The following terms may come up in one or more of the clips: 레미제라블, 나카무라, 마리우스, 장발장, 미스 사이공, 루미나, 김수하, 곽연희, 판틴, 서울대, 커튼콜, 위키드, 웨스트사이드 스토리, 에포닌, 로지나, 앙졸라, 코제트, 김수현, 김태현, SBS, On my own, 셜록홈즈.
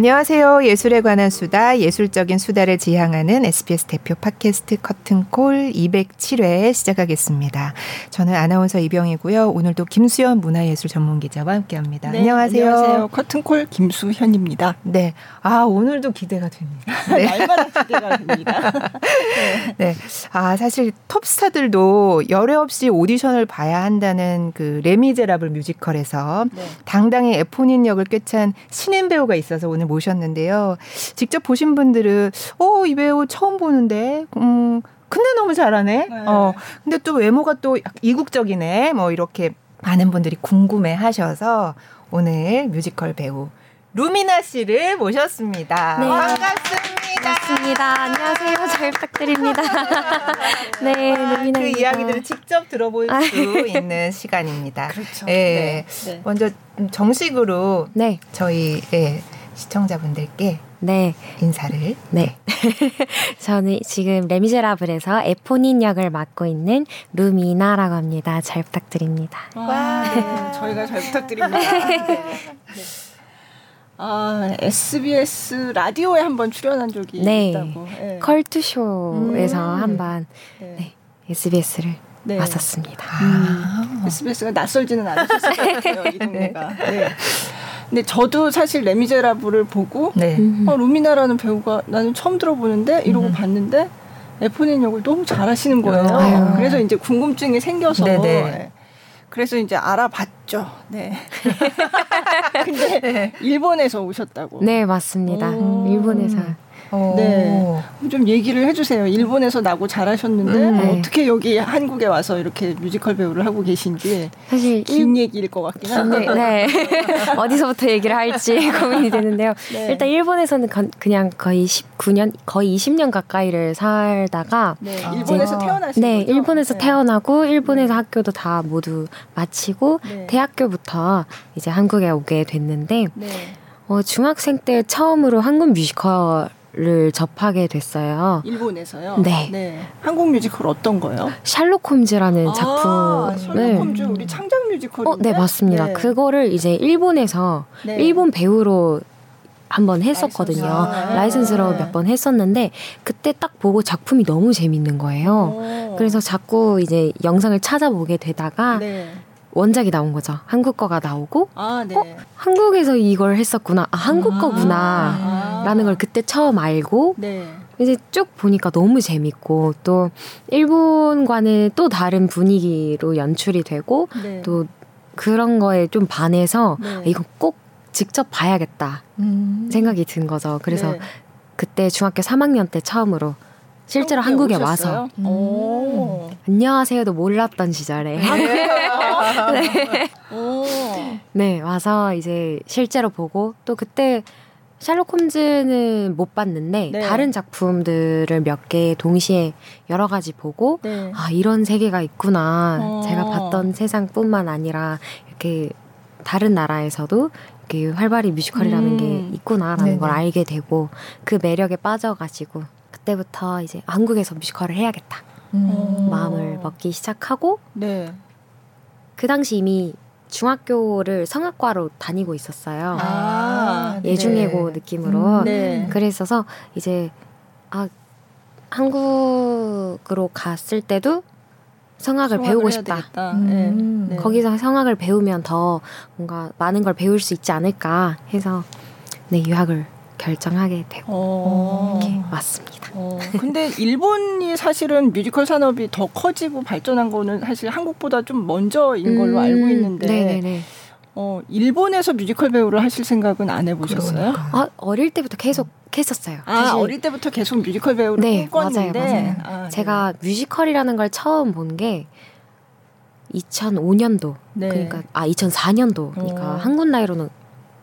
안녕하세요. 예술에 관한 수다, 예술적인 수다를 지향하는 SBS 대표 팟캐스트 커튼콜 207회 시작하겠습니다. 저는 아나운서 이병이고요. 오늘도 김수현 문화예술 전문기자와 함께합니다. 네, 안녕하세요. 커튼콜 김수현입니다. 네, 아 오늘도 기대가 됩니다. 네. 날마다 기대가 됩니다. 네. 네, 아 사실 톱스타들도 열애 없이 오디션을 봐야 한다는 그 레미제라블 뮤지컬에서 네. 당당히 에포닌 역을 꿰찬 신인 배우가 있어서 오늘 모셨는데요. 직접 보신 분들은 이 배우 처음 보는데 근데 너무 잘하네. 네. 근데 또 외모가 또 이국적이네. 뭐 이렇게 많은 분들이 궁금해하셔서 오늘 뮤지컬 배우 루미나 씨를 모셨습니다. 네. 반갑습니다. 반갑습니다. 안녕하세요. 잘 부탁드립니다. 네, 루미나. 그 이야기들을 직접 들어볼 수 있는 시간입니다. 그렇죠. 예. 네. 먼저 정식으로 네. 저희 시청자분들께 네. 인사를. 네. 저는 지금 레미제라블에서 에포닌 역을 맡고 있는 루미나라고 합니다. 잘 부탁드립니다. 와. 저희가 잘 부탁드립니다. 네. 아, SBS 라디오에 한번 출연한 적이 네. 있다고. 네. 컬투쇼에서 한번 네. SBS를 네. 왔었습니다. 아. SBS가 낯설지는 않으셨을 것 같아요. 이 동네가. 네. 네. 근데 저도 사실 레미제라블을 보고 네. 루미나라는 배우가 나는 처음 들어보는데 이러고 봤는데 에포닌 역을 너무 잘하시는 거예요. 아유. 그래서 이제 궁금증이 생겨서 네. 그래서 이제 알아봤죠. 네. 근데 네. 일본에서 오셨다고. 네, 맞습니다. 일본에서. 네. 좀 얘기를 해주세요. 일본에서 나고 잘하셨는데 네. 어떻게 여기 한국에 와서 이렇게 뮤지컬 배우를 하고 계신지 사실 긴 얘기일 것 같긴 한데 네. 어디서부터 얘기를 할지 고민이 되는데요. 네. 일단 일본에서는 그냥 거의 19년, 거의 20년 가까이를 살다가 네. 일본에서 태어나신 네. 거죠? 일본에서 네. 태어나고 일본에서 학교도 다 모두 마치고 네. 대학교부터 이제 한국에 오게 됐는데 네. 중학생 때 처음으로 한국 뮤지컬 를 접하게 됐어요. 일본에서요? 네. 네. 한국 뮤지컬 어떤 거요? 셜록홈즈라는 작품을 셜록홈즈 우리 창작 뮤지컬인데? 네, 맞습니다. 네. 그거를 이제 일본에서 네. 일본 배우로 한번 했었거든요. 라이선스로 몇 번 했었는데 그때 딱 보고 작품이 너무 재밌는 거예요. 그래서 자꾸 이제 영상을 찾아보게 되다가 네. 원작이 나온 거죠. 한국 거가 나오고 네. 한국에서 이걸 했었구나. 한국 거구나 라는 걸 그때 처음 알고 네. 이제 쭉 보니까 너무 재밌고 또 일본과는 또 다른 분위기로 연출이 되고 네. 또 그런 거에 좀 반해서 네. 이거 꼭 직접 봐야겠다 생각이 든 거죠. 그래서 네. 그때 중학교 3학년 때 처음으로 실제로 한국에 오셨어요? 와서 안녕하세요도 몰랐던 시절에 네. 네 와서 이제 실제로 보고 또 그때 셜록홈즈는 못 봤는데 네. 다른 작품들을 몇 개 동시에 여러 가지 보고 네. 아 이런 세계가 있구나 제가 봤던 세상뿐만 아니라 이렇게 다른 나라에서도 이렇게 활발히 뮤지컬이라는 게 있구나라는 네네. 걸 알게 되고 그 매력에 빠져가지고 그때부터 이제 한국에서 뮤지컬을 해야겠다 마음을 먹기 시작하고 네. 그 당시 이미 중학교를 성악과로 다니고 있었어요. 예중예고 네. 느낌으로 네. 그래서 이제 한국으로 갔을 때도 성악을 배우고 싶다. 네. 거기서 성악을 배우면 더 뭔가 많은 걸 배울 수 있지 않을까 해서 네, 유학을 결정하게 되고 이렇게 왔습니다. 근데 일본이 사실은 뮤지컬 산업이 더 커지고 발전한 거는 사실 한국보다 좀 먼저인 걸로 알고 있는데 네네네. 일본에서 뮤지컬 배우를 하실 생각은 안 해보셨어요? 어릴 때부터 계속 했었어요. 어릴 때부터 계속 뮤지컬 배우를 네, 꿈꿨는데 맞아요. 제가 뮤지컬이라는 걸 처음 본 게 2005년도 네. 그러니까 2004년도 그러니까 한국 나이로는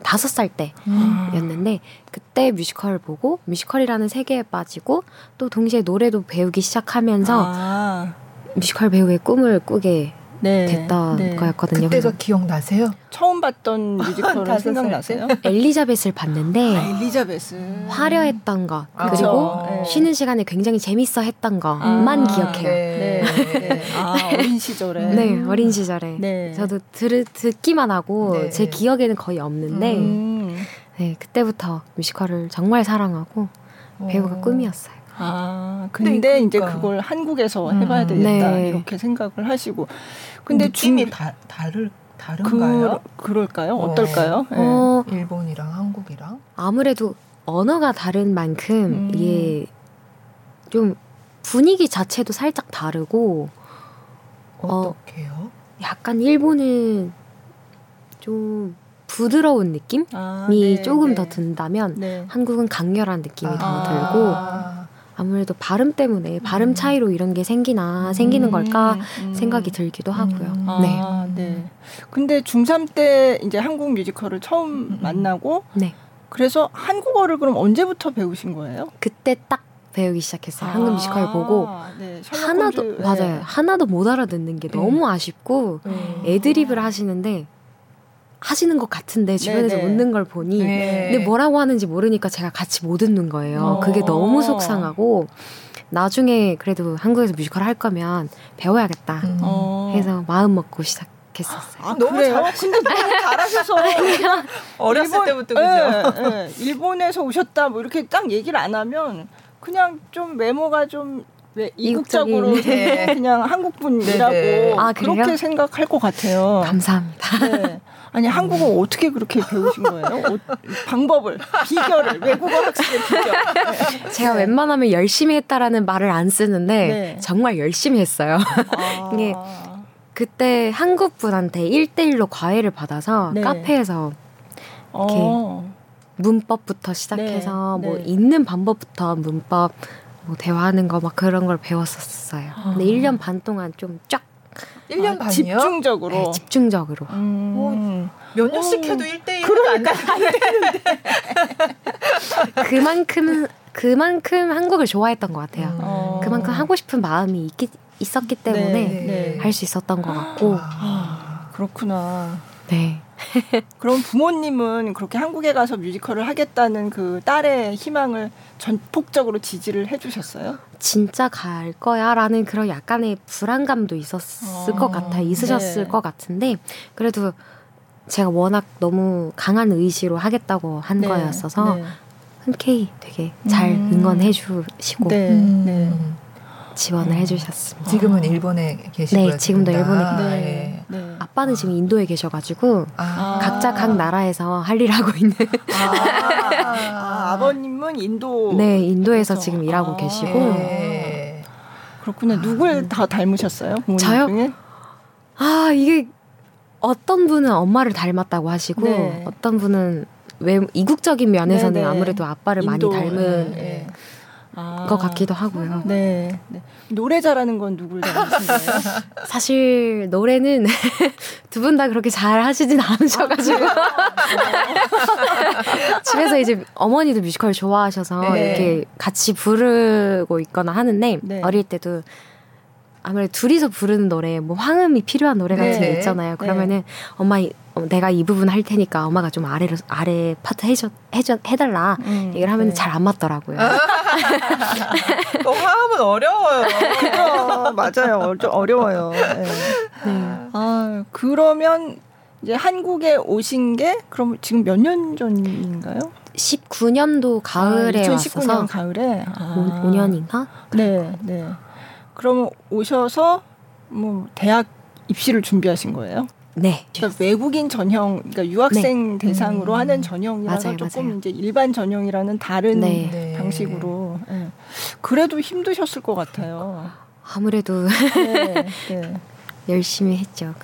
5살 때였는데 그때 뮤지컬을 보고 뮤지컬이라는 세계에 빠지고 또 동시에 노래도 배우기 시작하면서 뮤지컬 배우의 꿈을 꾸게 네, 됐던 네. 거였거든요. 그때가 기억나세요? 처음 봤던 뮤지컬은 생각나세요? 엘리자벳을 봤는데 화려했던 거 그리고 네. 쉬는 시간에 굉장히 재밌어 했던 것만 기억해요. 네, 네. 어린 시절에 네, 어린 시절에 네. 저도 듣기만 하고 네. 제 기억에는 거의 없는데 네, 그때부터 뮤지컬을 정말 사랑하고 배우가 꿈이었어요. 아, 근데 그러니까. 이제 그걸 한국에서 해봐야 되겠다 네. 이렇게 생각을 하시고. 근데 느낌이 다른가요? 그럴까요? 어떨까요? 네. 일본이랑 한국이랑? 아무래도 언어가 다른 만큼 이게 좀 분위기 자체도 살짝 다르고. 어떻게요? 약간 일본은 좀 부드러운 느낌이 조금 더 든다면 한국은 강렬한 느낌이 더 들고 아무래도 발음 때문에 발음 차이로 이런 게 생기는 걸까 생각이 들기도 하고요. 아, 네. 네. 근데 중3 때 이제 한국 뮤지컬을 처음 만나고 네. 그래서 한국어를 그럼 언제부터 배우신 거예요? 그때 딱 배우기 시작했어요. 한국 뮤지컬 보고 네, 셜록홈즈, 하나도 못 알아듣는 게 너무 아쉽고 애드립을 하시는 것 같은데 주변에서 웃는 걸 보니 근데 뭐라고 하는지 모르니까 제가 같이 못 웃는 거예요. 그게 너무 속상하고 나중에 그래도 한국에서 뮤지컬 할 거면 배워야겠다 해서 마음 먹고 시작했었어요. 아, 너무 잘하시는 분 잘하셔서 어렸을 때부터 그죠? 일본에서 오셨다 뭐 이렇게 딱 얘기를 안 하면 그냥 좀 외모가 좀 이국적으로 그냥 한국분이라고 아, 그렇게 생각할 것 같아요. 감사합니다. 네. 아니 한국어 어떻게 그렇게 배우신 거예요? 방법을, 비결을, 외국어 학습의 비결. 제가 웬만하면 열심히 했다라는 말을 안 쓰는데 정말 열심히 했어요. 이게 그때 한국분한테 1:1로 과외를 받아서 카페에서 이렇게 문법부터 시작해서 뭐 있는 방법부터 문법 뭐 대화하는 거 막 그런 걸 배웠었어요. 근데 1년 반 동안 좀 쫙 1년 반이요? 집중적으로. 네, 집중적으로. 몇 년씩 해도 1:1도 안 되는데. 그만큼 한국을 좋아했던 것 같아요. 그만큼 하고 싶은 마음이 있었기 때문에 할 수 있었던 것 같고. 그렇구나. 네. 그럼 부모님은 그렇게 한국에 가서 뮤지컬을 하겠다는 그 딸의 희망을 전폭적으로 지지를 해주셨어요? 진짜 갈 거야 라는 그런 약간의 불안감도 있었을 것 같아요. 있으셨을 것 같은데 그래도 제가 워낙 너무 강한 의지로 하겠다고 한 거였어서 흔쾌히 되게 잘 응원해 주시고 지원을 해주셨습니다. 지금은 일본에 계시고요. 네, 지금도 일본에 계세요. 아빠는 지금 인도에 계셔가지고 각자 각 나라에서 할 일 하고 있는. 아버님은 인도. 네, 인도에서 그렇죠. 지금 일하고 계시고. 네. 그렇구나. 누굴 다 닮으셨어요? 저요? 중에? 아, 이게 어떤 분은 엄마를 닮았다고 하시고 어떤 분은 이국적인 면에서는 아무래도 아빠를 인도, 많이 닮은. 것 같기도 하고요. 네. 노래 잘하는 건 누굴 닮으신가요? 사실 노래는 두 분 다 그렇게 잘 하시진 않으셔가지고 집에서 이제 어머니도 뮤지컬 좋아하셔서 이렇게 같이 부르고 있거나 하는데 어릴 때도 아무래도 둘이서 부르는 노래 뭐 황음이 필요한 노래 같은 게 있잖아요. 그러면은 엄마 내가 이 부분 할 테니까 엄마가 좀 아래 파트 해달라 얘기를 하면 잘 안 맞더라고요. 화음은 어려워요. 맞아요. 좀 어려워요. 아, 그러면 이제 한국에 오신 게 그럼 지금 몇 년 전인가요? 19년도 가을에 2019년 왔어서 가을에 5년인가? 네. 그럼 오셔서 뭐 대학 입시를 준비하신 거예요? 네. 그러니까 외국인 전형, 그러니까 유학생 대상으로 하는 전형이라서 맞아요. 이제 일반 전형이라는 다른 방식으로. 네. 그래도 힘드셨을 것 같아요. 아무래도 열심히 했죠.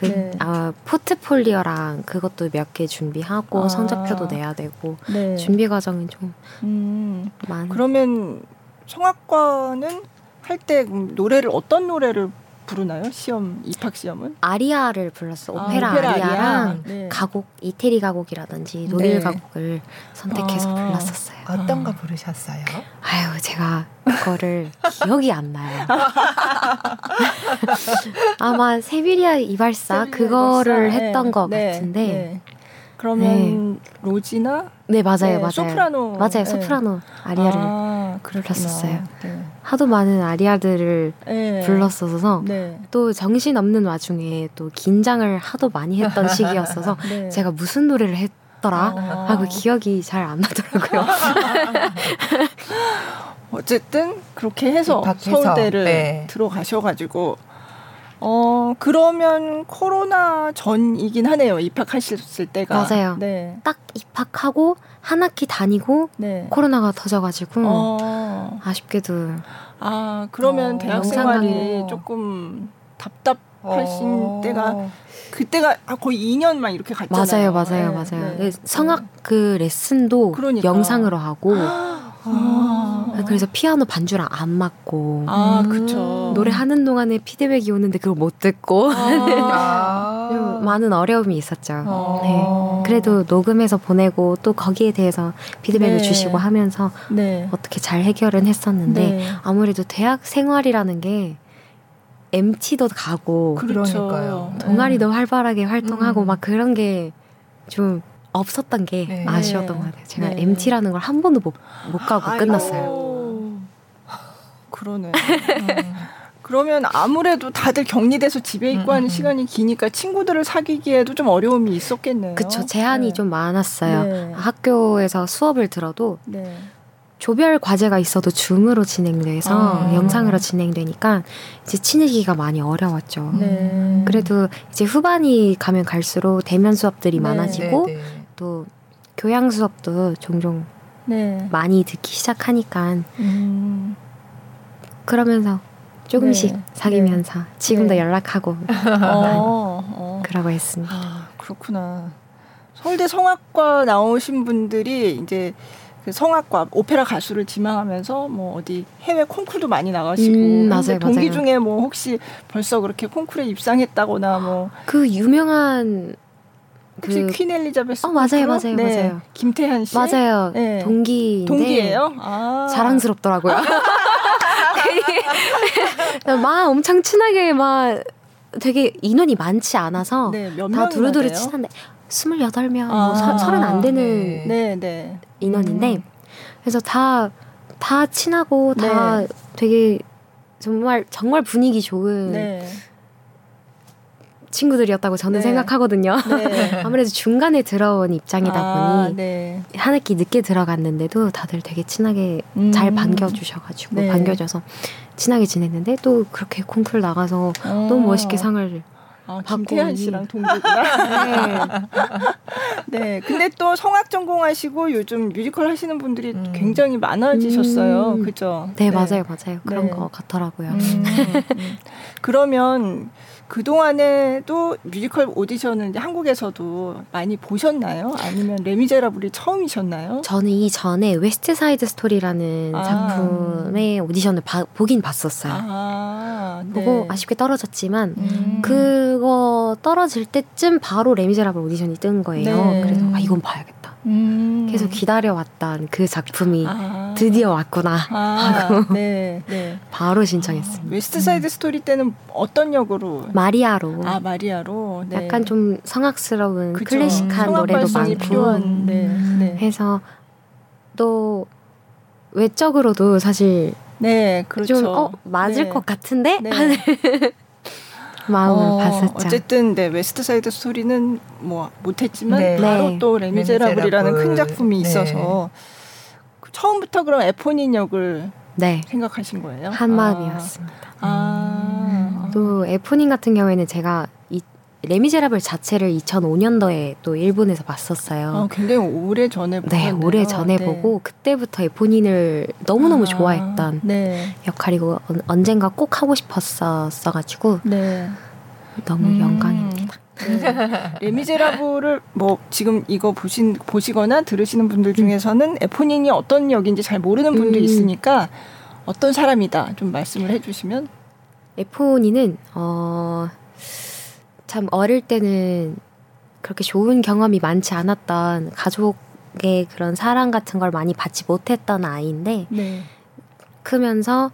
포트폴리오랑 그것도 몇 개 준비하고 성적표도 내야 되고 준비 과정이 좀 많은. 그러면 성악과는 할 때 어떤 노래를 부르나요? 입학 시험은? 아리아를 불렀어. 오페라 아리아랑 가곡, 이태리 가곡이라든지 노릴 가곡을 선택해서 불렀었어요. 어떤 거 부르셨어요? 아유, 제가 그거를 기억이 안 나요. 아마 세비리아 이발사 그거를 했던 것 같은데. 그러면 로지나? 네, 맞아요. 소프라노. 맞아요, 소프라노 아리아를 불렀었어요. 하도 많은 아리아들을 불렀어서 또 정신없는 와중에 또 긴장을 하도 많이 했던 시기였어서 제가 무슨 노래를 봤더라 하고 기억이 잘 안 나더라고요. 어쨌든 그렇게 해서 밖에서, 서울대를 네. 들어가셔가지고 그러면 코로나 전이긴 하네요. 입학하셨을 때가. 맞아요. 네. 딱 입학하고 한 학기 다니고 네. 코로나가 터져가지고 아쉽게도 그러면 대학 생활이 조금 답답하신 때가 그때가 거의 2년 막 이렇게 갔잖아요. 맞아요. 네. 성악 그 레슨도 그러니까. 영상으로 하고 그래서 피아노 반주랑 안 맞고 그쵸. 노래하는 동안에 피드백이 오는데 그걸 못 듣고 많은 어려움이 있었죠. 네. 그래도 녹음해서 보내고 또 거기에 대해서 피드백을 네. 주시고 하면서 네. 어떻게 잘 해결은 했었는데 네. 아무래도 대학 생활이라는 게 MT도 가고 그러니까요. 동아리도 활발하게 활동하고 막 그런 게 좀 없었던 게 네. 아쉬웠던 것 같아요. 제가 네. MT라는 걸 한 번도 못 가고 끝났어요. 그러네. 그러면 아무래도 다들 격리돼서 집에 있고 하는 시간이 기니까 친구들을 사귀기에도 좀 어려움이 있었겠네요. 그렇죠. 제한이 네. 좀 많았어요. 네. 학교에서 수업을 들어도 네. 조별 과제가 있어도 줌으로 진행돼서 영상으로 진행되니까 이제 친해지기가 많이 어려웠죠. 네. 그래도 이제 후반이 가면 갈수록 대면 수업들이 네. 많아지고 네. 또 교양 수업도 종종 네. 많이 듣기 시작하니까 그러면서 조금씩 네. 사귀면서 네. 지금도 네. 연락하고 그러고 있습니다. 그렇구나. 서울대 성악과 나오신 분들이 이제 그 성악과 오페라 가수를 지망하면서 뭐 어디 해외 콩쿨도 많이 나가시고 맞아요, 동기 맞아요. 중에 뭐 혹시 벌써 그렇게 콩쿨에 입상했다거나 뭐 그 유명한 혹시 퀸 엘리자베스 맞아요 네. 맞아요 김태현 씨 맞아요 네. 동기예요? 자랑스럽더라고요. 막 엄청 친하게 막 되게 인원이 많지 않아서 네, 다 두루두루 친한데 28명 뭐 30 안 되는 네. 네. 인원인데 그래서 다 친하고 네. 다 되게 정말 분위기 좋은 네. 친구들이었다고 저는 네. 생각하거든요. 네. 아무래도 중간에 들어온 입장이다 보니 네. 한 학기 늦게 들어갔는데도 다들 되게 친하게 잘 반겨주셔가지고 네. 반겨줘서 친하게 지냈는데 또 그렇게 콩쿨 나가서 너무 멋있게 상을 김태현 씨랑 동기구나. 네. 네. 근데 또 성악 전공하시고 요즘 뮤지컬 하시는 분들이 굉장히 많아지셨어요. 그죠? 네, 맞아요. 그런 네. 거 같더라고요. 그러면 그동안에도 뮤지컬 오디션을 이제 한국에서도 많이 보셨나요? 아니면 레미제라블이 처음이셨나요? 저는 이전에 웨스트사이드 스토리라는 작품의 오디션을 보긴 봤었어요. 네. 보고 아쉽게 떨어졌지만 그거 떨어질 때쯤 바로 레미제라블 오디션이 뜬 거예요. 네. 그래서 이건 봐야겠다. 계속 기다려왔던 그 작품이 드디어 왔구나 하고 네. 바로 신청했습니다. 웨스트사이드 스토리 때는 어떤 역으로? 마리아로. 마리아로. 네. 약간 좀 성악스러운 그쵸. 클래식한 노래도 많고 필요한, 네. 해서 또 외적으로도 사실 네, 그렇죠. 좀 맞을 네. 것 같은데 네. 하는 마음을 봤었죠. 어쨌든 네, 웨스트사이드 스토리는 뭐 못했지만 네. 바로 또 레미제라블이라는 큰 작품이 있어서 네. 처음부터 그럼 에포닌 역을 네. 생각하신 거예요? 한 마음이었습니다. 또 에포닌 같은 경우에는 제가 레미제라블 자체를 2005년도에 또 일본에서 봤었어요. 굉장히 오래전에 보셨네요. 네, 오래전에 네. 보고 그때부터 에포닌을 너무너무 좋아했던 네. 역할이고 언젠가 꼭 하고 싶었어가지고 네. 너무 영광입니다. 네. 레미제라블을 뭐 지금 이거 보시거나 들으시는 분들 중에서는 에포닌이 어떤 역인지 잘 모르는 분도 있으니까 어떤 사람이다 좀 말씀을 해주시면. 에포닌은 참 어릴 때는 그렇게 좋은 경험이 많지 않았던 가족의 그런 사랑 같은 걸 많이 받지 못했던 아이인데 네. 크면서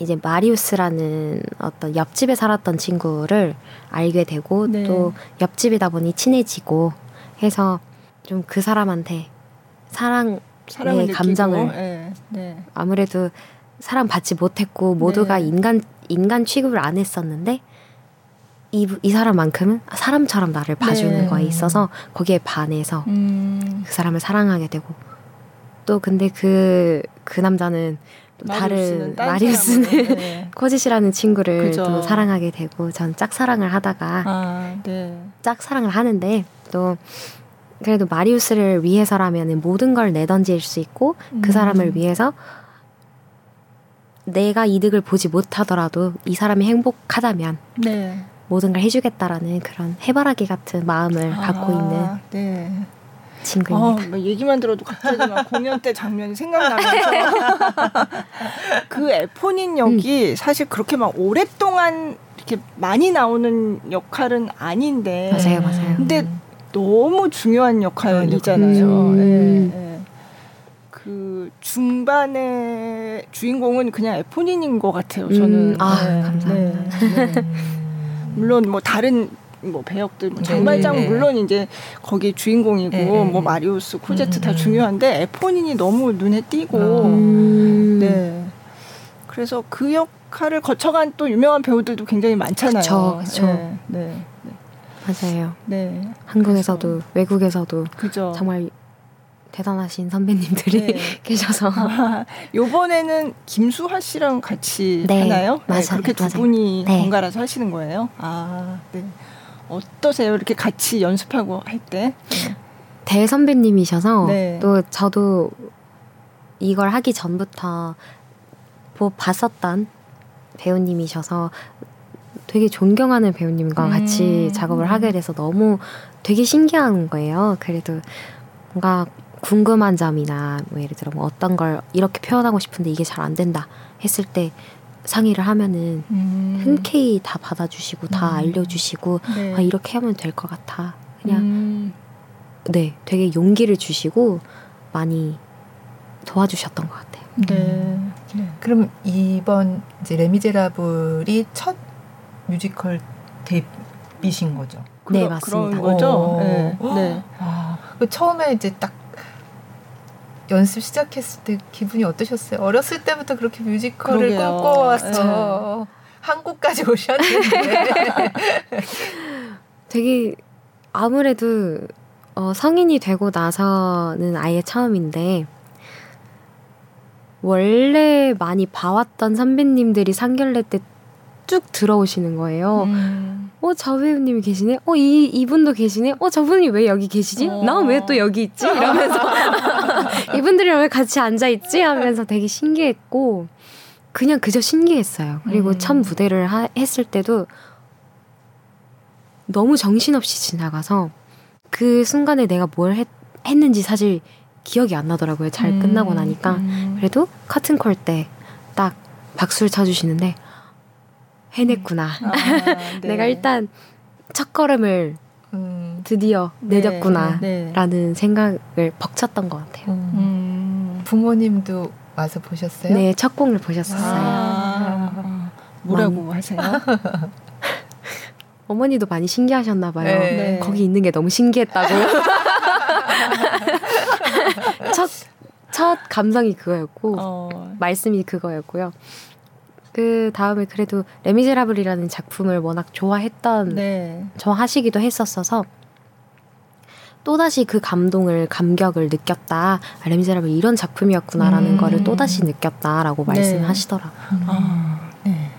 이제 마리우스라는 어떤 옆집에 살았던 친구를 알게 되고 네. 또 옆집이다 보니 친해지고 해서 좀 그 사람한테 사랑의 감정을 네. 아무래도 사랑받지 못했고 모두가 네. 인간 취급을 안 했었는데 이 사람만큼은 사람처럼 나를 봐주는 네. 거에 있어서 거기에 반해서 그 사람을 사랑하게 되고 또 근데 그 남자는 또 다른 마리우스는 네. 코짓이라는 친구를 그죠. 또 사랑하게 되고 전 짝사랑을 하다가 네. 짝사랑을 하는데 또 그래도 마리우스를 위해서라면 모든 걸 내던질 수 있고 그 사람을 위해서 내가 이득을 보지 못하더라도 이 사람이 행복하다면 네. 모든 걸 해주겠다라는 그런 해바라기 같은 마음을 갖고 있는 네. 친구입니다. 뭐 얘기만 들어도 갑자기 막 공연 때 장면이 생각나면서 그 에포닌 역이 사실 그렇게 막 오랫동안 이렇게 많이 나오는 역할은 아닌데 맞아요, 맞아요. 근데 너무 중요한 역할이잖아요. 예, 예. 그 중반의 주인공은 그냥 에포닌인 것 같아요. 저는 네, 감사합니다. 네, 네. 물론 뭐 다른 뭐 배역들 뭐 장발장 네. 물론 이제 거기 주인공이고 네. 뭐 마리우스, 코제트 다 중요한데 에포닌이 너무 눈에 띄고 네. 그래서 그 역할을 거쳐간 또 유명한 배우들도 굉장히 많잖아요. 그렇죠. 네. 네. 네. 맞아요. 네. 한국에서도 그래서. 외국에서도 그죠. 정말 대단하신 선배님들이 네. 계셔서 이번에는 김수하 씨랑 같이 네. 하나요? 맞아요. 네, 그렇게 두 분이 네. 번갈아서 하시는 거예요? 아, 네. 어떠세요? 이렇게 같이 연습하고 할 때? 네. 대선배님이셔서 네. 또 저도 이걸 하기 전부터 뭐 봤었던 배우님이셔서 되게 존경하는 배우님과 같이 작업을 하게 돼서 너무 되게 신기한 거예요. 그래도 뭔가 궁금한 점이나 뭐 예를 들어 뭐 어떤 걸 이렇게 표현하고 싶은데 이게 잘 안 된다 했을 때 상의를 하면은 흔쾌히 다 받아주시고 다 알려주시고 네. 아, 이렇게 하면 될 것 같아. 그냥 네, 되게 용기를 주시고 많이 도와주셨던 것 같아요. 네. 그럼 이번 이제 레미제라블이 첫 뮤지컬 데뷔신 거죠? 네, 맞습니다. 그런 거죠? 네. 네. 아, 그 처음에 이제 딱 연습 시작했을 때 기분이 어떠셨어요? 어렸을 때부터 그렇게 뮤지컬을 꿈꿔와서 한국까지 오셨는데 되게 아무래도 성인이 되고 나서는 아예 처음인데 원래 많이 봐왔던 선배님들이 상견례 때 쭉 들어오시는 거예요. 저 배우님이 계시네? 이분도 계시네? 저분이 왜 여기 계시지? 난 왜 또 여기 있지? 이러면서 이분들이랑 왜 같이 앉아있지? 하면서 되게 신기했고 그냥 그저 신기했어요. 그리고 첫 무대를 했을 때도 너무 정신없이 지나가서 그 순간에 내가 뭘 했는지 사실 기억이 안 나더라고요. 잘 끝나고 나니까. 그래도 커튼콜 때 딱 박수를 쳐주시는데 해냈구나. 네. 내가 일단 첫 걸음을 드디어 내렸구나라는 생각을 벅찼던 것 같아요. 부모님도 와서 보셨어요? 네, 첫 공을 보셨었어요. 뭐라고 하세요? 어머니도 많이 신기하셨나 봐요. 네. 거기 있는 게 너무 신기했다고. 첫 감상이 그거였고 말씀이 그거였고요. 그 다음에 그래도 레미제라블이라는 작품을 워낙 좋아했던 좋아하시기도 했었어서 또다시 그 감동을 감격을 느꼈다. 아, 레미제라블 이런 작품이었구나라는 거를 또다시 느꼈다라고 말씀하시더라고요. 네.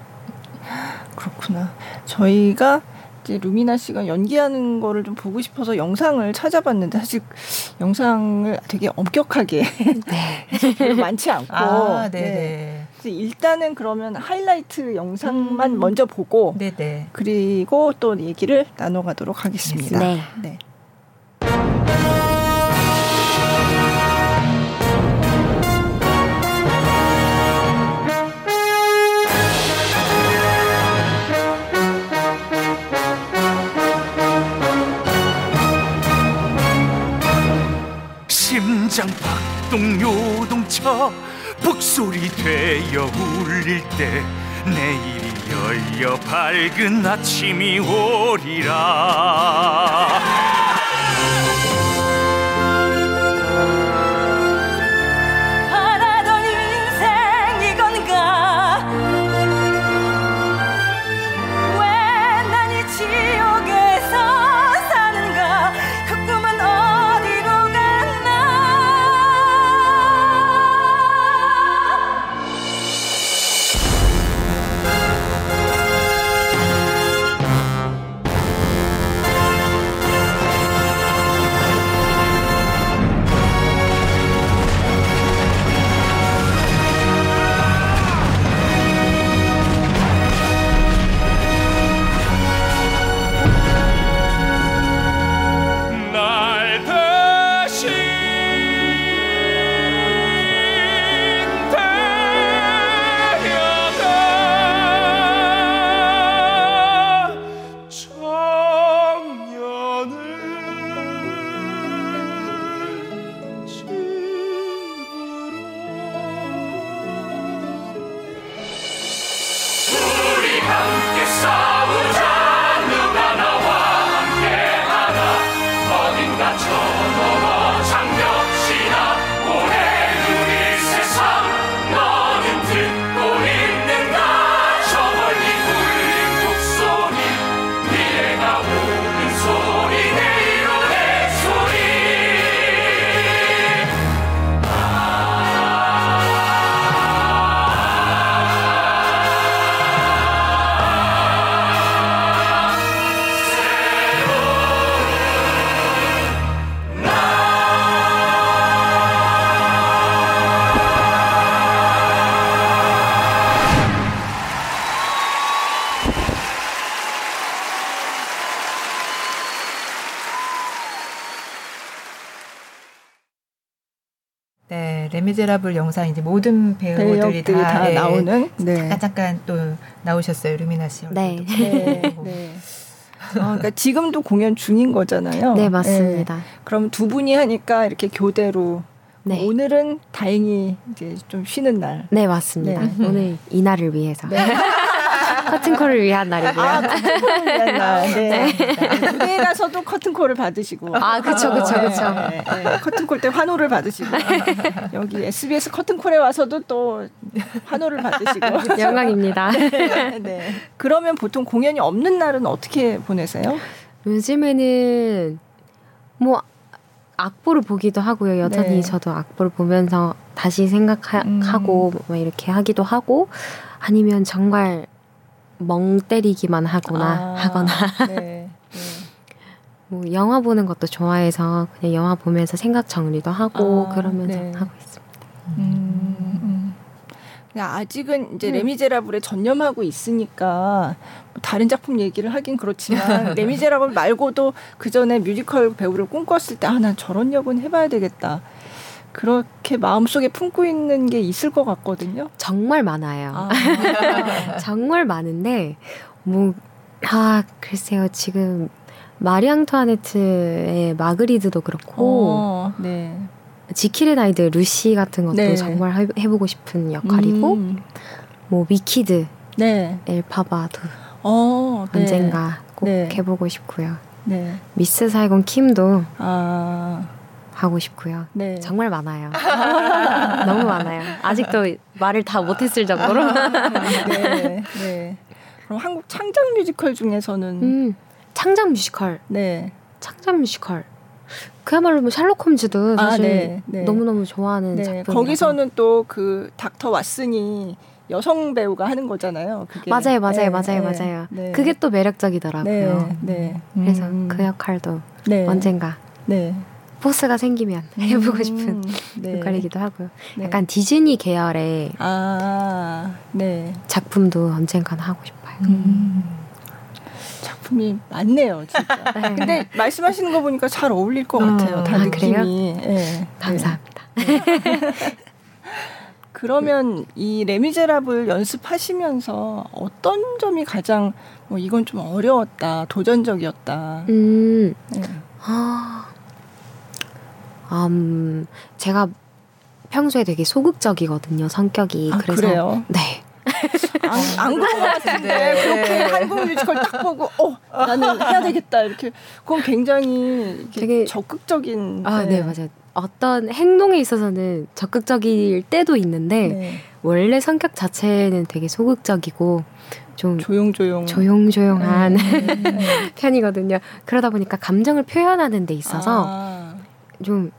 그렇구나. 저희가 이제 루미나 씨가 연기하는 거를 좀 보고 싶어서 영상을 찾아봤는데 사실 영상을 되게 엄격하게 별로 많지 않고 일단은 그러면 하이라이트 영상만 먼저 보고 그리고 또 얘기를 나눠가도록 하겠습니다. 네. 심장 박동 요동쳐 북소리 되어 울릴 때 내일이 열려 밝은 아침이 오리라. 바라던 인생이건가 왜 난 이 레미제라블 영상 이제 모든 배우들이 다 나오는 잠깐 또 나오셨어요, 루미나 씨. 네. 그러니까 지금도 공연 중인 거잖아요. 네, 맞습니다. 네. 그럼 두 분이 하니까 이렇게 교대로. 네. 오늘은 다행히 이제 좀 쉬는 날. 네, 맞습니다. 네. 오늘 이 날을 위해서. 네. 커튼콜을 위한 날이고요. 아, 커튼콜을 위한 날. 네. 무대에 가서도 커튼콜을 받으시고. 아, 그렇죠, 그렇죠, 그렇죠. 커튼콜 때 환호를 받으시고. 여기 SBS 커튼콜에 와서도 또 환호를 받으시고. 영광입니다. 네. 네. 그러면 보통 공연이 없는 날은 어떻게 보내세요? 요즘에는 뭐 악보를 보기도 하고요. 여전히 저도 악보를 보면서 다시 생각하고 막 이렇게 하기도 하고, 아니면 정말 멍 때리기만 하거나 네. 네. 뭐 영화 보는 것도 좋아해서 그냥 영화 보면서 생각 정리도 하고 그러면서 하고 있습니다. 아직은 이제 레미제라블에 전념하고 있으니까 다른 작품 얘기를 하긴 그렇지만 레미제라블 말고도 그 전에 뮤지컬 배우를 꿈꿨을 때 아, 난 저런 역은 해봐야 되겠다. 그렇게 마음속에 품고 있는 게 있을 것 같거든요. 정말 많아요. 정말 많은데 글쎄요. 지금 마리 앙투아네트의 마그리드도 그렇고 지킬의 나이드 루시 같은 것도 정말 해보고 싶은 역할이고 뭐 위키드 엘파바도 언젠가 꼭 해보고 싶고요. 미스 사이공 킴도 하고 싶고요. 정말 많아요. 너무 많아요. 아직도 말을 다 못했을 정도로. 그럼 한국 창작 뮤지컬 중에서는 창작 뮤지컬 그야말로 뭐 셜록홈즈도 사실 너무너무 좋아하는 작품이라서. 거기서는 또 그 닥터 왓슨이 여성 배우가 하는 거잖아요. 그게. 맞아요. 그게 또 매력적이더라고요. 그래서 그 역할도 언젠가 포스가 생기면 해보고 싶은 역할이기도 하고요. 약간 디즈니 계열의 작품도 언젠간 하고 싶어요. 작품이 많네요, 진짜. 근데 말씀하시는 거 보니까 잘 어울릴 것 같아요. 다 느낌이. 감사합니다. 그러면 이 레미제라블 연습하시면서 어떤 점이 가장 뭐 이건 좀 어려웠다, 도전적이었다. 제가 평소에 되게 소극적이거든요, 성격이. 그래서 그래요? 네. 안 그런 것 같은데 그렇게 한국 뮤지컬 딱 보고 나는 해야 되겠다 이렇게. 그건 굉장히 되게 적극적인. 네, 맞아요. 어떤 행동에 있어서는 적극적일 때도 있는데 원래 성격 자체는 되게 소극적이고 좀 조용조용한 편이거든요. 그러다 보니까 감정을 표현하는 데 있어서 좀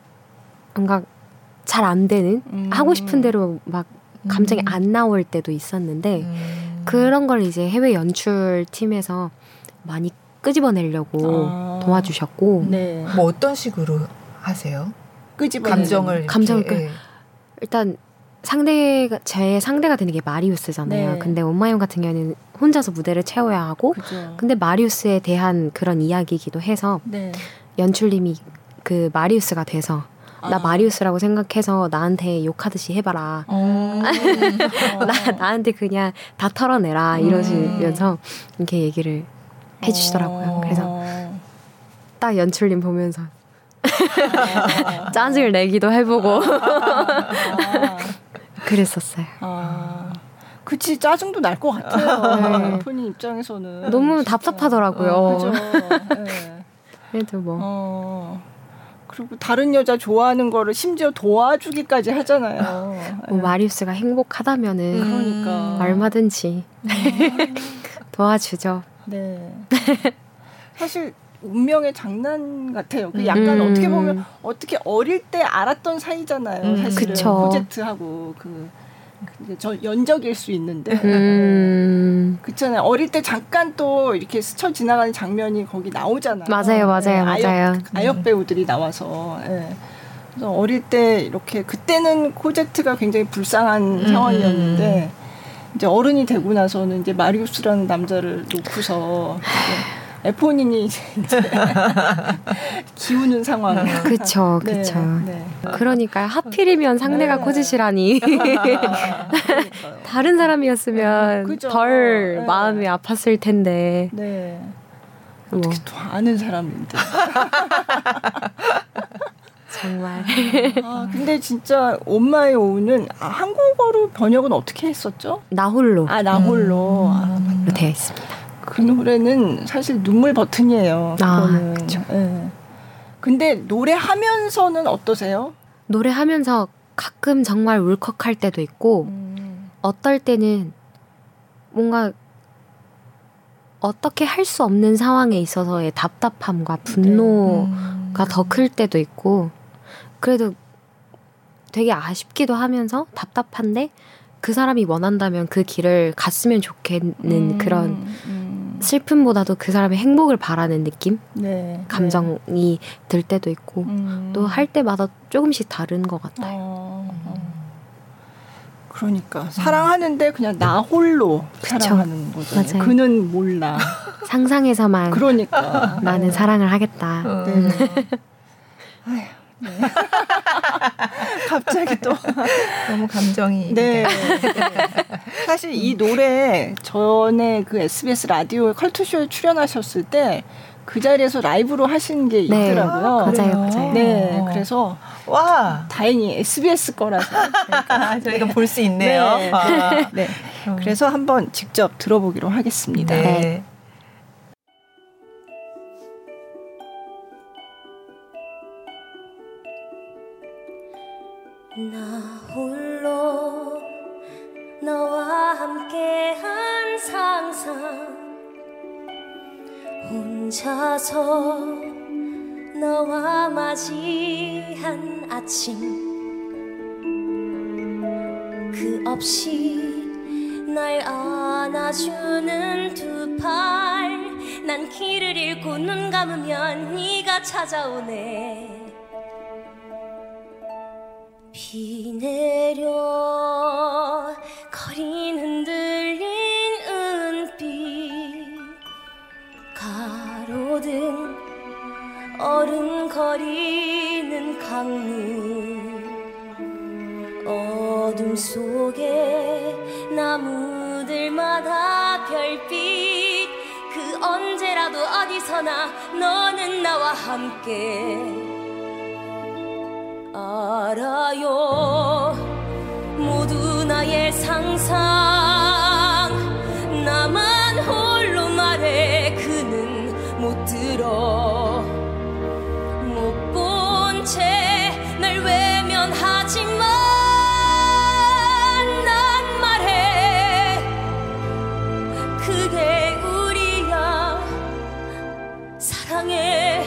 뭔가 잘 안 되는, 하고 싶은 대로 막 감정이 안 나올 때도 있었는데 그런 걸 이제 해외 연출팀에서 많이 끄집어내려고 도와주셨고. 뭐 어떤 식으로 하세요? 감정을 일단 상대가 제 상대가 되는 게 마리우스잖아요. 근데 On my own 같은 경우는 혼자서 무대를 채워야 하고, 근데 마리우스에 대한 그런 이야기이기도 해서 연출님이 그 마리우스가 돼서 나 마리우스라고 생각해서 나한테 욕하듯이 해봐라. 나한테 그냥 다 털어내라 이러시면서 이렇게 얘기를 해주시더라고요. 그래서 딱 연출님 보면서 짜증을 내기도 해보고 그랬었어요. 그치, 짜증도 날 것 같아요. 본인 입장에서는 너무 답답하더라고요. 그래도 뭐 그리고 다른 여자 좋아하는 거를 심지어 도와주기까지 하잖아요. 뭐 마리우스가 행복하다면은 그러니까. 얼마든지 도와주죠. 사실 운명의 장난 같아요. 약간 어떻게 보면 어떻게 어릴 때 알았던 사이잖아요. 사실은 프로젝트하고 저 연적일 수 있는데 그렇잖아요. 어릴 때 잠깐 또 이렇게 스쳐 지나가는 장면이 거기 나오잖아요. 맞아요. 아역 배우들이 나와서 그래서 어릴 때 이렇게 그때는 코제트가 굉장히 불쌍한 상황이었는데 이제 어른이 되고 나서는 이제 마리우스라는 남자를 놓고서 에포닌이 이제 기우는 상황. 그렇죠, 그렇죠. 네, 네. 그러니까 하필이면 상대가 네. 코지시라니. 다른 사람이었으면 그렇죠. 덜 네. 마음이 아팠을 텐데. 네. 어떻게 또 아는 사람인데. 정말. 아, 근데 진짜 On my own은 한국어로 번역은 어떻게 했었죠? 나홀로. 아, 나홀로. 아, 되어 있습니다. 그 노래는 사실 눈물 버튼이에요. 아, 그렇죠. 네. 근데 노래하면서는 어떠세요? 노래하면서 가끔 정말 울컥할 때도 있고 어떨 때는 뭔가 어떻게 할 수 없는 상황에 있어서의 답답함과 분노가 더 클 때도 있고 그래도 되게 아쉽기도 하면서 답답한데 그 사람이 원한다면 그 길을 갔으면 좋겠는 그런 슬픔보다도 그 사람의 행복을 바라는 느낌? 네, 감정이 네. 들 때도 있고 또 할 때마다 조금씩 다른 것 같아요. 그러니까 사랑하는데 그냥 나 홀로 그쵸. 사랑하는 거죠. 그는 몰라. 상상에서만 그러니까. 나는 사랑을 하겠다. 네. 네. 갑자기 또 너무 감정이 네. 사실 이 노래 전에 그 SBS 라디오 컬투쇼에 출연하셨을 때 그 자리에서 라이브로 하신 게 있더라고요. 네. 맞아요, 맞아요. 네, 그래서 와 다행히 SBS 거라서 그러니까. 저희가 네. 볼 수 있네요. 네. 아. 네. 그래서 한번 직접 들어보기로 하겠습니다. 네. 나 홀로 너와 함께한 상상 혼자서 너와 맞이한 아침 그 없이 날 안아주는 두 팔 난 길을 잃고 눈 감으면 네가 찾아오네 비 내려 거린 흔들린 은빛 가로등 어른거리는 강물 어둠 속에 나무들마다 별빛 그 언제라도 어디서나 너는 나와 함께 알아요 모두 나의 상상 나만 홀로 말해 그는 못 들어 못 본 채 날 외면하지만 난 말해 그게 우리야 사랑해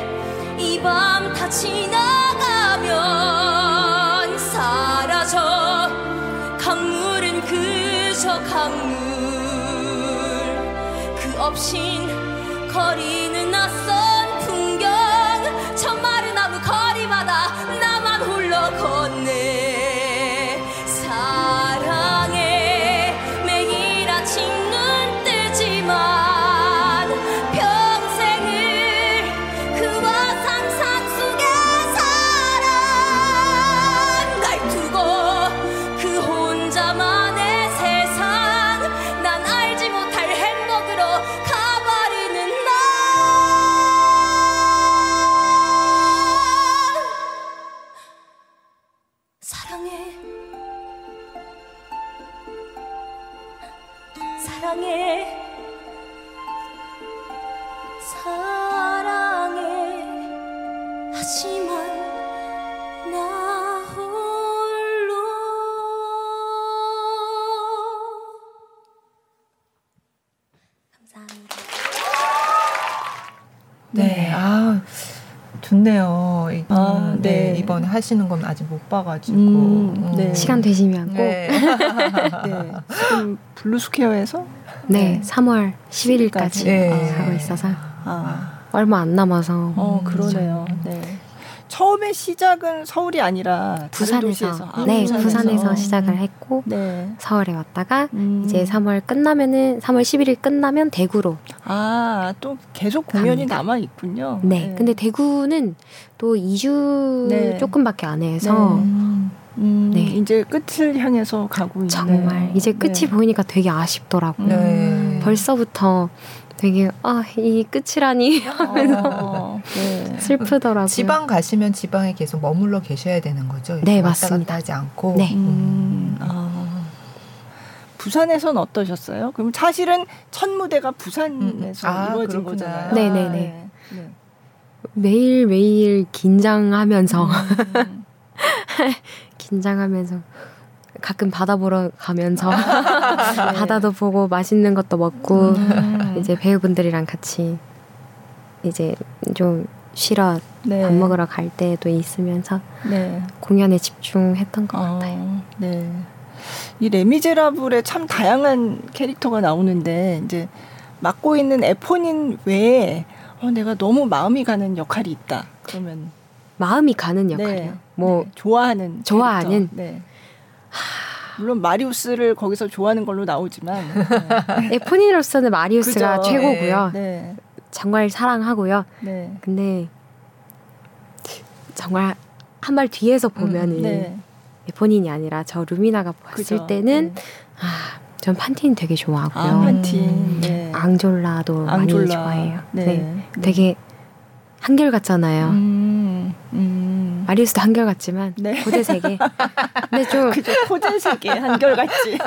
이 밤 다 지나가면 강물은 그저 강물 그 없인 거리는 낯선 풍경 저 마른 나무 거리마다 나만 홀로 걷네 사랑해 매일 아침 눈 뜨지만 좋네요. 아, 네. 네. 이번에 하시는 건 아직 못 봐가지고 네. 시간 되시면 꼭 네. 네. 지금 블루스퀘어에서 네. 3월 11일까지 네. 하고 있어서 얼마 안 남아서 그러네요. 네. 처음에 시작은 서울이 아니라 부산에서 부산에서. 부산에서 시작을 했고 서울에 왔다가 이제 3월 끝나면은 3월 11일 끝나면 대구로 또 계속 공연이 남아 있군요. 네. 근데 대구는 또 2주 조금밖에 안 해서 이제 끝을 향해서 가고 있네요. 정말 이제 끝이 보이니까 되게 아쉽더라고요. 벌써부터 되게 이 끝이라니 하면서 슬프더라고요. 지방 가시면 지방에 계속 머물러 계셔야 되는 거죠? 네, 맞습니다. 왔다 갔다 하지 않고. 네. 부산에선 어떠셨어요? 그럼 사실은 첫 무대가 부산에서 이루어진 거잖아요. 네네네. 네. 매일매일 긴장하면서 긴장하면서 가끔 바다 보러 가면서 바다도 보고 맛있는 것도 먹고 이제 배우분들이랑 같이 이제 좀 쉬러 밥 먹으러 갈 때도 있으면서 공연에 집중했던 것 같아요. 네. 이 레미제라블에 참 다양한 캐릭터가 나오는데 이제 맡고 있는 에포닌 외에 내가 너무 마음이 가는 역할이 있다. 그러면 마음이 가는 역할이요? 뭐 좋아하는 물론 마리우스를 거기서 좋아하는 걸로 나오지만 에포닌으로서는 마리우스가 그죠? 최고고요. 네. 정말 사랑하고요. 네. 근데 정말 한 발 뒤에서 보면은 에포닌이 아니라 저 루미나가 봤을 그죠? 때는 전 판틴 되게 좋아하고요. 판틴. 네. 앙졸라. 많이 좋아해요. 네. 네. 되게 한결같잖아요. 마리우스도 한결같지만 고대세계. 근데 좀 고대세계 한결같지.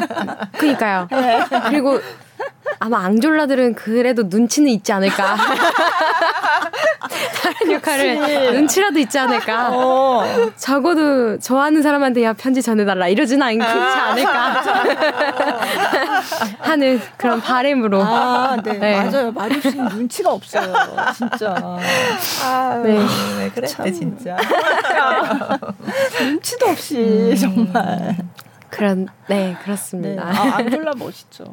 그러니까요. 네. 그리고 아마 앙졸라들은 그래도 눈치는 있지 않을까. 다른 역할을 눈치라도 있지 않을까. 적어도 좋아하는 사람한테 야 편지 전해달라 이러지는 않지 않을까 하는 그런 바램으로. 맞아요. 마리우스는 눈치가 없어요. 진짜. 왜 그랬대 진짜. 눈치도 없이 정말. 그렇습니다. 앙졸라 멋있죠.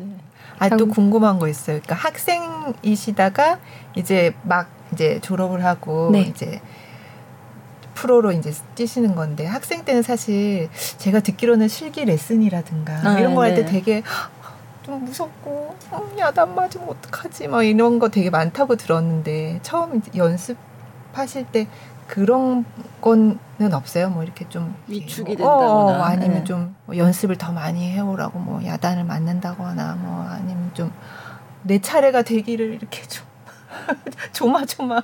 네. 또 궁금한 거 있어요. 그러니까 학생이시다가 이제 막 이제 졸업을 하고 이제 프로로 이제 뛰시는 건데 학생 때는 사실 제가 듣기로는 실기 레슨이라든가 이런 거 할 때 되게 좀 무섭고 야단 맞으면 어떡하지 막 이런 거 되게 많다고 들었는데 처음 이제 연습하실 때 그런 거는 없어요? 뭐 이렇게 좀 위축이 된다거나 아니면 좀 뭐 연습을 더 많이 해오라고 뭐 야단을 맞는다거나 뭐 아니면 좀 내 차례가 되기를 이렇게 좀 조마조마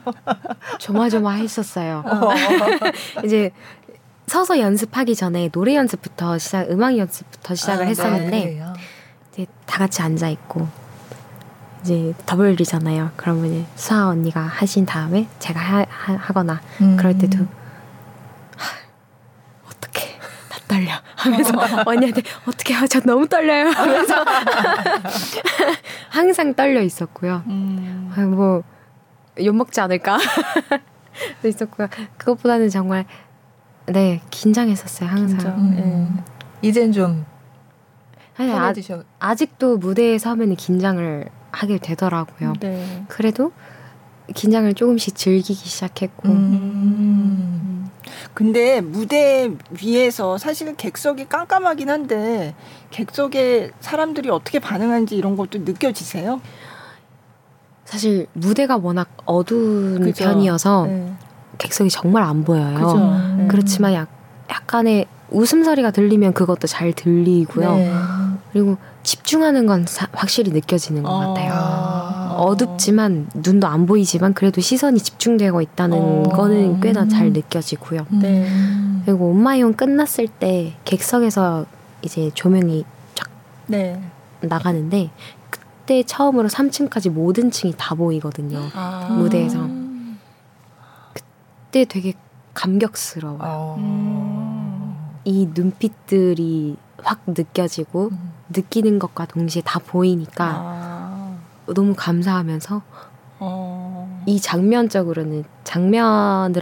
했었어요. 이제 서서 연습하기 전에 노래 연습부터 음악 연습부터 시작을 했었는데 이제 다 같이 앉아 있고 이제 더블이잖아요. 그러면 이제 수아 언니가 하신 다음에 제가 하거나 그럴 때도 어떡해 나 떨려 하면서 언니한테 어떡해 저 너무 떨려요 하면서 항상 떨려 있었고요. 뭐 욕먹지 않을까 있었고요. 그것보다는 정말 긴장했었어요. 항상 이젠 좀 아직도 무대에 서면 긴장을 하게 되더라고요. 그래도 긴장을 조금씩 즐기기 시작했고. 근데 무대 위에서 사실 객석이 깜깜하긴 한데 객석에 사람들이 어떻게 반응하는지 이런 것도 느껴지세요? 사실 무대가 워낙 어두운 편이어서 객석이 정말 안 보여요. 그렇지만 약간의 웃음소리가 들리면 그것도 잘 들리고요. 그리고 집중하는 건 확실히 느껴지는 것 같아요. 어둡지만 눈도 안 보이지만 그래도 시선이 집중되고 있다는 거는 꽤나 잘 느껴지고요. 그리고 On my own 끝났을 때 객석에서 이제 조명이 쫙 나가는데 그때 처음으로 3층까지 모든 층이 다 보이거든요. 무대에서. 그때 되게 감격스러워요. 이 눈빛들이 확 느껴지고 느끼는 것과 동시에 다 보이니까 너무 감사하면서 이 장면으로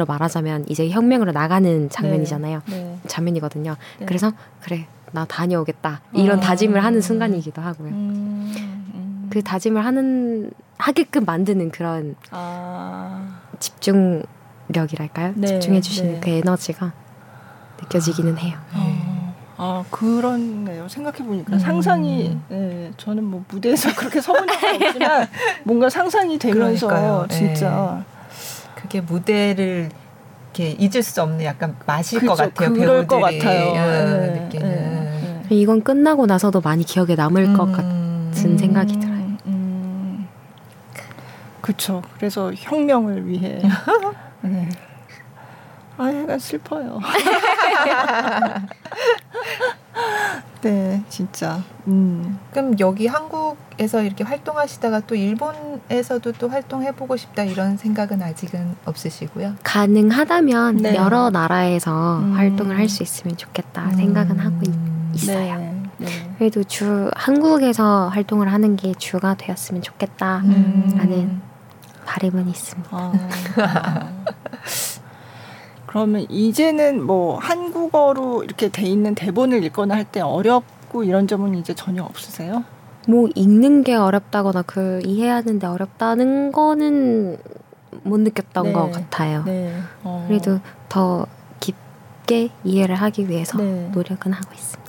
말하자면 이제 혁명으로 나가는 장면이잖아요. 장면이거든요. 그래서 그래 나 다녀오겠다 이런 다짐을 하는 순간이기도 하고요. 그 다짐을 하게끔 만드는 그런 집중 집중력이랄까요? 네, 집중해 주시는 네. 그 에너지가 느껴지기는 해요. 아, 그렇네요. 생각해보니까 상상이 네, 저는 뭐 무대에서 그렇게 서본 적은 없지만 뭔가 상상이 되면서 그러니까요. 진짜 네. 그게 무대를 이렇게 잊을 수 없는 약간 맛일 그쵸, 것 같아요. 그럴 배우들이 것 같아요. 네, 느끼는. 네. 이건 끝나고 나서도 많이 기억에 남을 것 같은 생각이 들어요. 그렇죠. 그래서 혁명을 위해. 네. 아, 약간 슬퍼요. 네, 진짜. 그럼 여기 한국에서 이렇게 활동하시다가 또 일본에서도 또 활동해보고 싶다 이런 생각은 아직은 없으시고요? 가능하다면 네. 여러 나라에서 활동을 할 수 있으면 좋겠다 생각은 하고 있어요. 네. 네. 그래도 한국에서 활동을 하는 게 주가 되었으면 좋겠다라는 바람은 있습니다. 그러면 이제는 뭐 한국어로 이렇게 돼 있는 대본을 읽거나 할 때 어렵고 이런 점은 이제 전혀 없으세요? 뭐 읽는 게 어렵다거나 이해하는데 어렵다는 거는 못 느꼈던 네. 것 같아요. 네. 그래도 더 깊게 이해를 하기 위해서 네. 노력은 하고 있습니다.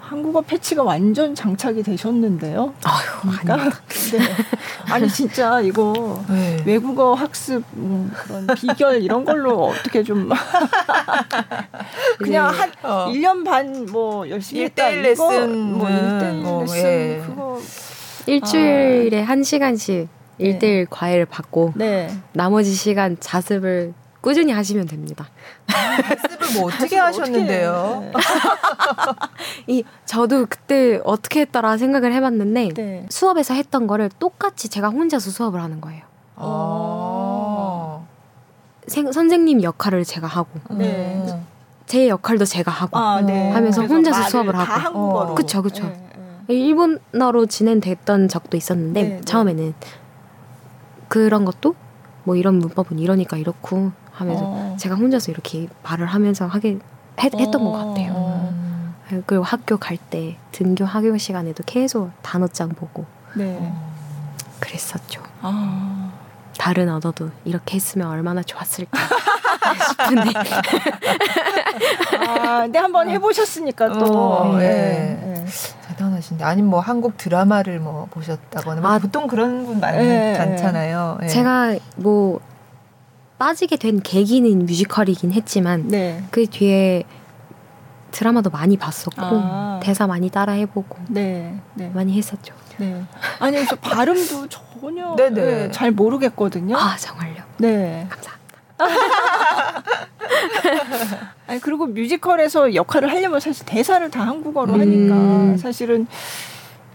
한국어 패치가 완전 장착이 되셨는데요. 아유, 그러니까? 네. 아니 진짜 이거 네. 외국어 학습 그런 비결 이런 걸로 어떻게 좀 그냥 네. 한 1년 반 뭐 열심히 했다. 1대1 레슨 뭐 1대1 레슨 예. 그거 일주일에 한 시간씩 1대1 네. 과외를 받고 네. 나머지 시간 자습을 꾸준히 하시면 됩니다. 학습을 뭐 어떻게 하셨는데요? 저도 그때 어떻게 했더라 생각을 해봤는데 네. 수업에서 했던 거를 똑같이 제가 혼자서 수업을 하는 거예요. 선생님 역할을 제가 하고 네. 제 역할도 제가 하고 네. 하면서 혼자서 수업을 하고 다 한국어로. 그쵸 그쵸. 네, 네. 일본어로 진행됐던 적도 있었는데 네, 처음에는 네. 그런 것도 뭐 이런 문법은 이러니까 이렇고 하면서 제가 혼자서 이렇게 말을 하면서 했던 것 같아요. 그리고 학교 갈 때 등교 학교 시간에도 계속 단어장 보고 네. 그랬었죠. 다른 언어도 이렇게 했으면 얼마나 좋았을까 싶은데 근데 한번 해보셨으니까 또 네. 네. 대단하신데 아니면 뭐 한국 드라마를 뭐 보셨다거나 보통 그런 분 많지 않잖아요. 네. 제가 뭐 빠지게 된 계기는 뮤지컬이긴 했지만 네. 그 뒤에 드라마도 많이 봤었고 대사 많이 따라해보고 네. 네. 많이 했었죠. 네. 아니 저 발음도 전혀 네, 잘 모르겠거든요. 아 정말요? 네. 감사합니다. 아니 그리고 뮤지컬에서 역할을 하려면 사실 대사를 다 한국어로 하니까 사실은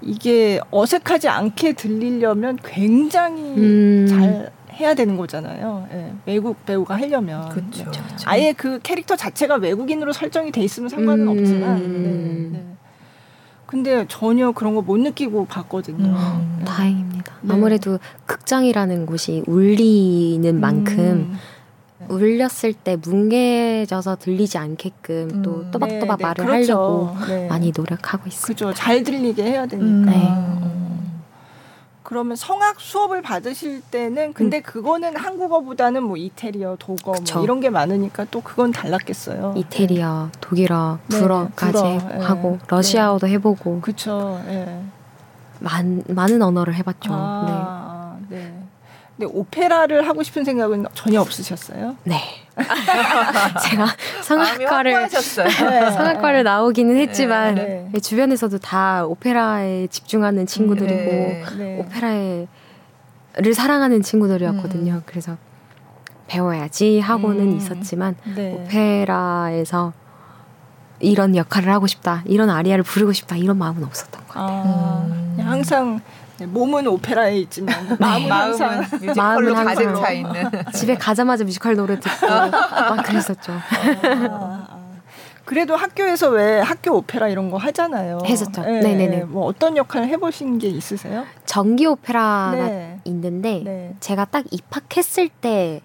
이게 어색하지 않게 들리려면 굉장히 잘 해야 되는 거잖아요. 예, 외국 배우가 하려면 그쵸, 그쵸. 아예 그 캐릭터 자체가 외국인으로 설정이 돼 있으면 상관은 없지만 네, 네. 근데 전혀 그런 거 못 느끼고 봤거든요. 다행입니다. 네. 아무래도 극장이라는 곳이 울리는 만큼 울렸을 때 뭉개져서 들리지 않게끔 또 또박또박 네, 말을 그렇죠. 하려고 네. 많이 노력하고 있습니다. 그렇죠. 잘 들리게 해야 되니까. 네. 그러면 성악 수업을 받으실 때는 근데 그거는 한국어보다는 뭐 이태리어, 독어 뭐 이런 게 많으니까 또 그건 달랐겠어요. 이태리어, 네. 독일어, 불어까지 불어, 하고 네. 러시아어도 네. 해보고 그렇죠. 네. 많은 언어를 해봤죠. 네. 네. 근데 오페라를 하고 싶은 생각은 전혀 없으셨어요? 네. 제가 성악과를 나오기는 했지만 네. 주변에서도 다 오페라에 집중하는 친구들이고 네. 오페라를 사랑하는 친구들이었거든요. 그래서 배워야지 하고는 있었지만 네. 오페라에서 이런 역할을 하고 싶다, 이런 아리아를 부르고 싶다 이런 마음은 없었던 것 같아요. 항상 몸은 오페라에 있지만 네. 마음은 뮤지컬로 가득 차 있는. 집에 가자마자 뮤지컬 노래 듣고 막 그랬었죠. 그래도 학교에서 왜 학교 오페라 이런 거 하잖아요. 했었죠. 네, 네네네. 뭐 어떤 역할을 해보신 게 있으세요? 정기 오페라가 네. 있는데 네. 제가 딱 입학했을 때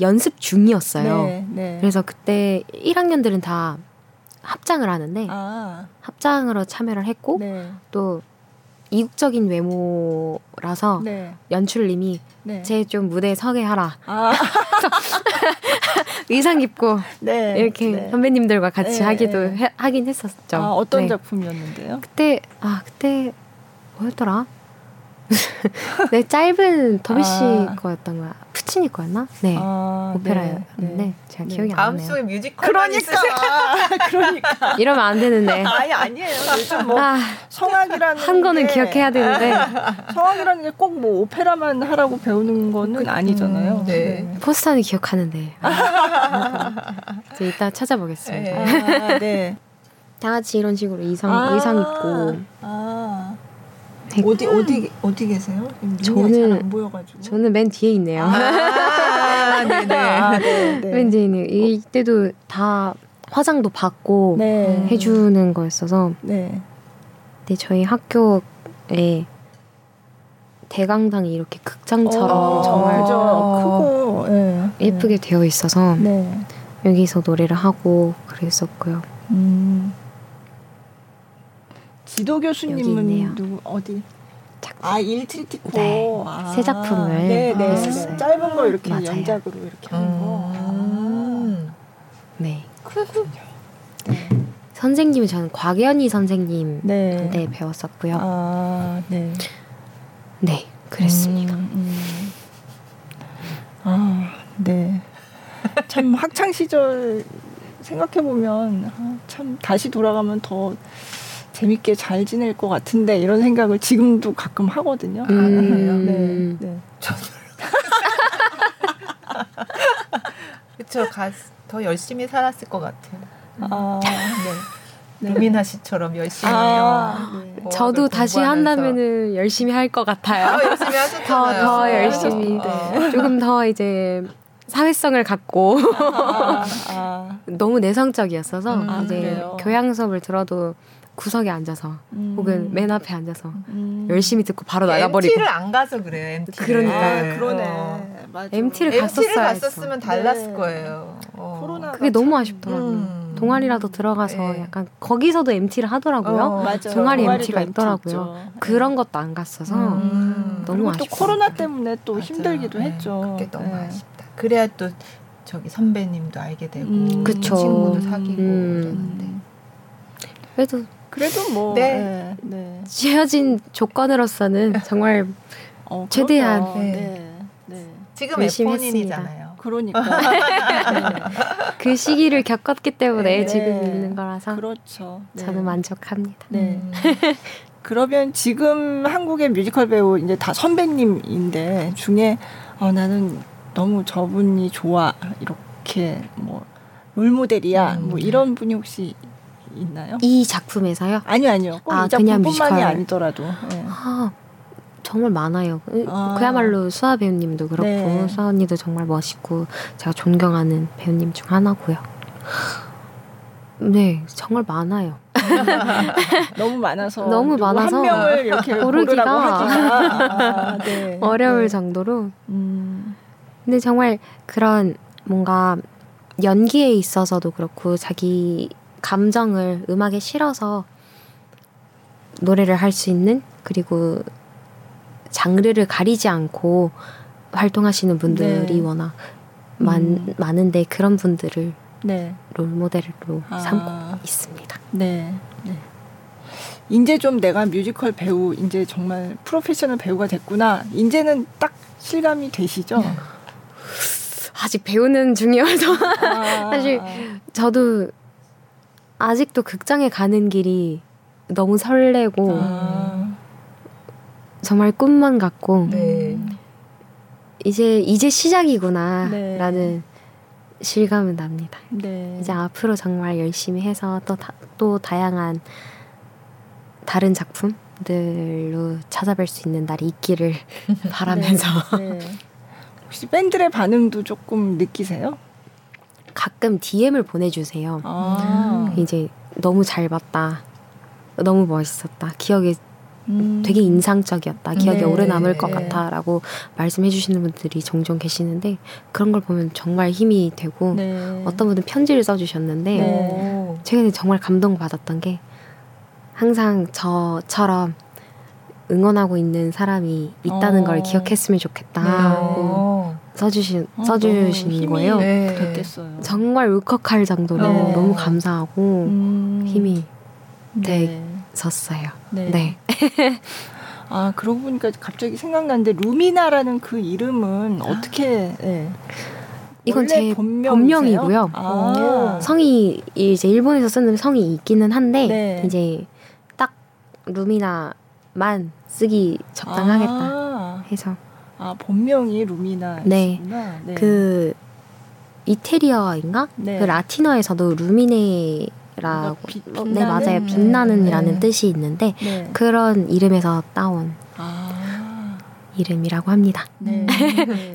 연습 중이었어요. 네, 네. 그래서 그때 1학년들은 다 합장을 하는데 합장으로 참여를 했고 네. 또 이국적인 외모라서 네. 연출님이 네. 쟤 좀 무대에 서게 하라. 아. 의상 입고 네. 이렇게 네. 선배님들과 같이 네. 하기도 네. 하긴 했었죠. 아, 어떤 네. 작품이었는데요? 그때 뭐였더라? 네, 짧은 더비씨 아. 거였던 거야. 푸치니 거였나? 네. 아, 오페라였는데 네. 제가 네. 기억이 안 나네요. 마음속에 뮤지컬만 있으세요. 그러니까. 이러면 안 되는데. 아니, 아니에요. 요즘 뭐 성악이라는 한 거는 기억해야 되는데 성악이라는 게 꼭 뭐 오페라만 하라고 배우는 거는 아니잖아요. 네. 네. 포스터는 기억하는데. 이제 이따 찾아보겠습니다. 아, 네. 다 같이 이런 식으로 의상 입고 어디 계세요? 저는 안 보여가지고. 저는 맨 뒤에 있네요. 아, 네네. 아, 네네. 맨 뒤에 있네요. 이때도 다 화장도 받고 네. 해주는 거였어서. 네. 근데 저희 학교에 대강당이 이렇게 극장처럼 정말 크고 네. 예쁘게 네. 되어 있어서 네. 여기서 노래를 하고 그랬었고요. 지도 교수님은 누구 어디? 작품. 아, 일트리티코. 네. 아. 세 작품을 했었어요. 짧은 거 이렇게 맞아요. 연작으로 이렇게 하는 거. 네. 그렇군요. 네. 선생님이 저는 곽연희 선생님한테 네. 배웠었고요. 아, 네. 네, 그랬습니다. 아, 네. 참 학창 시절 생각해 보면 참 다시 돌아가면 더 재밌게 잘 지낼 것 같은데 이런 생각을 지금도 가끔 하거든요. 네, 네. 그렇죠. 더 열심히 살았을 것 같아요. 아, 네. 루미나 씨처럼 열심히 네. 저도 다시 한다면은 열심히 할 것 같아요. 열심히 하셨잖아요. 더 열심히. 네. 조금 더 이제 사회성을 갖고 너무 내성적이었어서 이제 그래요. 교양 수업을 들어도 구석에 앉아서 혹은 맨 앞에 앉아서 열심히 듣고 바로 나가버리고 MT를 안 가서 그래요. MT를. 그러니까 아, 그러네. 맞아. MT를 갔었으면 달랐을 네. 거예요. 그게 너무 아쉽더라고요. 동아리라도 들어가서 네. 약간 거기서도 MT를 하더라고요. 동아리 MT가 있더라고요. 있었죠. 그런 것도 안 갔어서 너무 아쉽고 또 코로나 때문에 또 맞아. 힘들기도 네. 했죠. 그게 너무 네. 아쉽다. 그래야 또 저기 선배님도 알게 되고 친구도 사귀고 그러는데 그래도 뭐 네. 네. 지어진 조건으로서는 정말 최대한 네. 지금 에포닌이잖아요. 그러니까 네. 그 시기를 겪었기 때문에 네. 지금 있는 거라서 그렇죠. 네. 저는 만족합니다. 네. 그러면 지금 한국의 뮤지컬 배우 이제 다 선배님인데 중에 나는 너무 저분이 좋아 이렇게 뭐 롤모델이야 뭐 이런 분이 혹시 있나요? 이 작품에서요? 아니요. 꼭 이 작품뿐만이 아니더라도. 네. 아, 정말 많아요. 그야말로 수아 배우님도 그렇고 네. 수아 언니도 정말 멋있고 제가 존경하는 배우님 중 하나고요. 네, 정말 많아요. 너무 많아서 한 명을 이렇게 고르기가 네. 어려울 네. 정도로. 근데 정말 그런 뭔가 연기에 있어서도 그렇고 자기 감정을 음악에 실어서 노래를 할 수 있는 그리고 장르를 가리지 않고 활동하시는 분들이 네. 워낙 많은데 그런 분들을 네. 롤모델로 삼고 있습니다. 네. 네. 이제 좀 내가 뮤지컬 배우 이제 정말 프로페셔널 배우가 됐구나. 이제는 딱 실감이 되시죠? 아직 배우는 중이어서 사실 저도 아직도 극장에 가는 길이 너무 설레고 정말 꿈만 같고 네. 이제 시작이구나 네. 라는 실감은 납니다. 네. 이제 앞으로 정말 열심히 해서 또 다양한 다른 작품들로 찾아뵐 수 있는 날이 있기를 바라면서 네. 네. 혹시 팬들의 반응도 조금 느끼세요? 가끔 DM을 보내주세요. 이제 너무 잘 봤다, 너무 멋있었다, 기억에 되게 인상적이었다, 기억에 네. 오래 남을 것 같아라고 말씀해 주시는 분들이 종종 계시는데 그런 걸 보면 정말 힘이 되고 네. 어떤 분은 편지를 써주셨는데 최근에 정말 감동받았던 게 항상 저처럼 응원하고 있는 사람이 있다는 걸 기억했으면 좋겠다고 써주신 거예요. 네. 그랬겠어요. 정말 울컥할 정도로 너무 감사하고 힘이 되었어요. 네. 아, 그러고 보니까 갑자기 생각나는데 루미나라는 그 이름은 어떻게... 네. 이건 제 본명이고요. 아. 성이 이제 일본에서 쓰는 성이 있기는 한데 이제 딱 루미나만 쓰기 적당하겠다 해서. 아, 본명이 루미나. 네. 네. 그 이태리어인가? 그 라틴어에서도 루미네라고. 빛나는? 네, 맞아요. 빛나는이라는 뜻이 있는데 그런 이름에서 따온. 이름이라고 합니다. 네.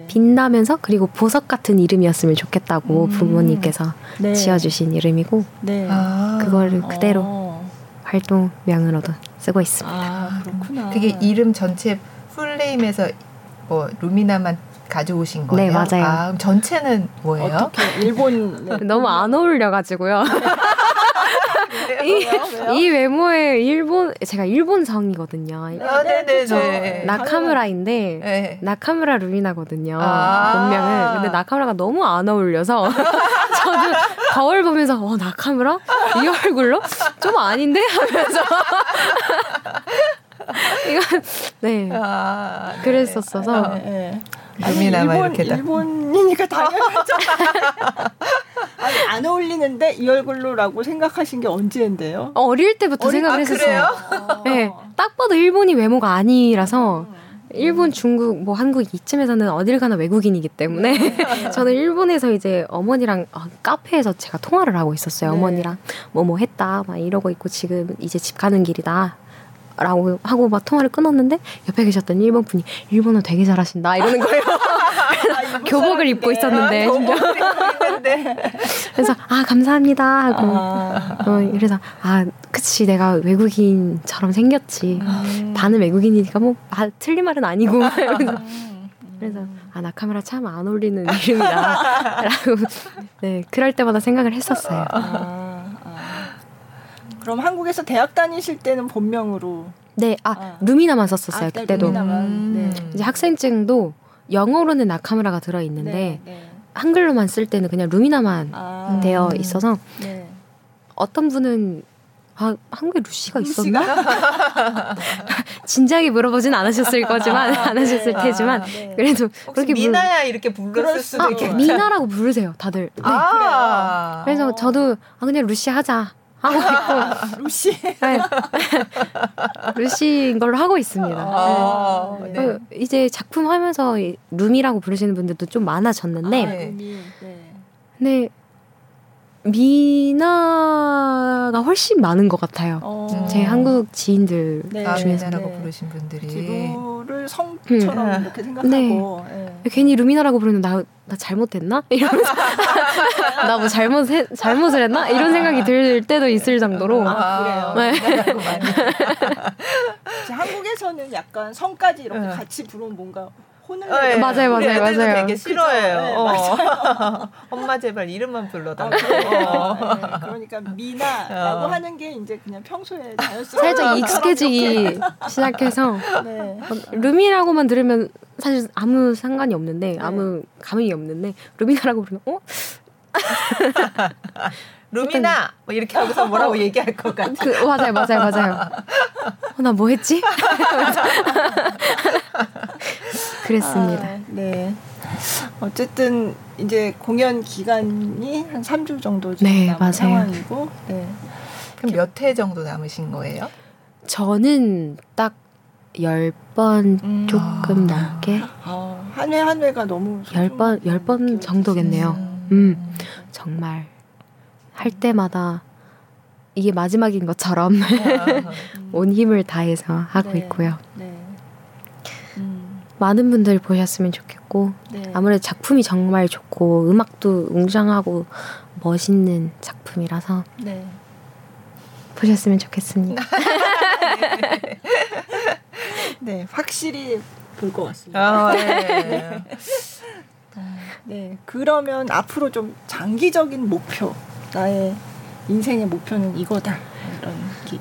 빛나면서 그리고 보석 같은 이름이었으면 좋겠다고 부모님께서 지어주신 이름이고 그거를 그대로 활동명으로도 쓰고 있습니다. 아, 그렇구나. 그게 이름 전체 풀네임에서 뭐 루미나만 가져오신 거예요? 네, 맞아요. 아, 그럼 전체는 뭐예요? 어떻게 일본 너무 안 어울려가지고요. 이 외모에 제가 일본 성이거든요. 아, 네네네. 나카무라인데 나카무라 루미나거든요. 본명은. 근데 나카무라가 너무 안 어울려서 저도 거울 보면서 나카무라? 이 얼굴로? 좀 아닌데? 하면서 이건 그랬었어서 루미나만 이렇게 일본이니까 당연하죠. 아니, 안 어울리는데 이 얼굴로라고 생각하신 게 언제인데요? 어릴 때부터 생각을 했었어요. 네, 딱 봐도 일본이 외모가 아니라서 일본, 중국, 뭐 한국 이쯤에서는 어딜 가나 외국인이기 때문에 저는 일본에서 이제 어머니랑 카페에서 제가 통화를 하고 있었어요. 어머니랑 뭐뭐 했다 막 이러고 있고 지금 이제 집 가는 길이다 라고 하고 막 통화를 끊었는데 옆에 계셨던 일본 분이 일본어 되게 잘하신다 이러는 거예요. 교복을 입고 있었는데 그래서 감사합니다 하고 그래서 그치 내가 외국인처럼 생겼지 반은 외국인이니까 뭐 틀린 말은 아니고 그래서 나카무라 참 안 어울리는 이름이다 라고 그럴 때마다 생각을 했었어요. 그럼 한국에서 대학 다니실 때는 본명으로? 네, 루미나만 썼었어요. 그때도. 루미나만. 네. 이제 학생증도 영어로는 나카무라가 들어있는데 한글로만 쓸 때는 그냥 루미나만 되어 있어서 어떤 분은 한국에 루시가 있었나? 진작에 물어보진 않으셨을 거지만 테지만 그래도 그렇게 미나야 이렇게 부를 수도 있겠다. 미나라고 부르세요, 다들. 네. 그래서 저도 그냥 루시 하자. 하고 있고 루시 루시인 걸로 하고 있습니다. 이제 작품 하면서 루미라고 부르시는 분들도 좀 많아졌는데 근데 미나가 훨씬 많은 것 같아요. 제 한국 지인들 중에서 미나라고 부르신 분들이 루를 성처럼 이렇게 생각하고 괜히 루미나라고 부르면 나 잘못했나? 이러면서 나 뭐 잘못을 했나? 이런 생각이 들 때도 있을 정도로. 그래요. 한국에서는 약간 성까지 이렇게 같이 부르면 뭔가 혼을 맞아요. 되게 싫어해요. 맞아요. 엄마 제발 이름만 불러달라고. 그러니까 미나라고 하는 게 이제 그냥 평소에 자연스럽게 살짝 익숙해지기 시작해서 루미라고만 들으면 사실 아무 상관이 없는데 아무 감흥이 없는데 루미나라고 부르면 루미나 뭐 이렇게 하고서 뭐라고 얘기할 것 같아. 맞아요. 나 뭐 했지? 그랬습니다. 어쨌든 이제 공연 기간이 한 3주 정도 남은 상황이고. 그럼 몇 회 정도 남으신 거예요? 저는 딱 10번 조금 넘게. 한 회 한 회가 너무 10번 정도겠네요. 정말 할 때마다 이게 마지막인 것처럼 온 힘을 다해서 하고 있고요. 많은 분들 보셨으면 좋겠고 아무래도 작품이 정말 좋고 음악도 웅장하고 멋있는 작품이라서 보셨으면 좋겠습니다. 확실히 볼 것 같습니다. 그러면 앞으로 좀 장기적인 목표, 나의 인생의 목표는 이거다, 이런 게.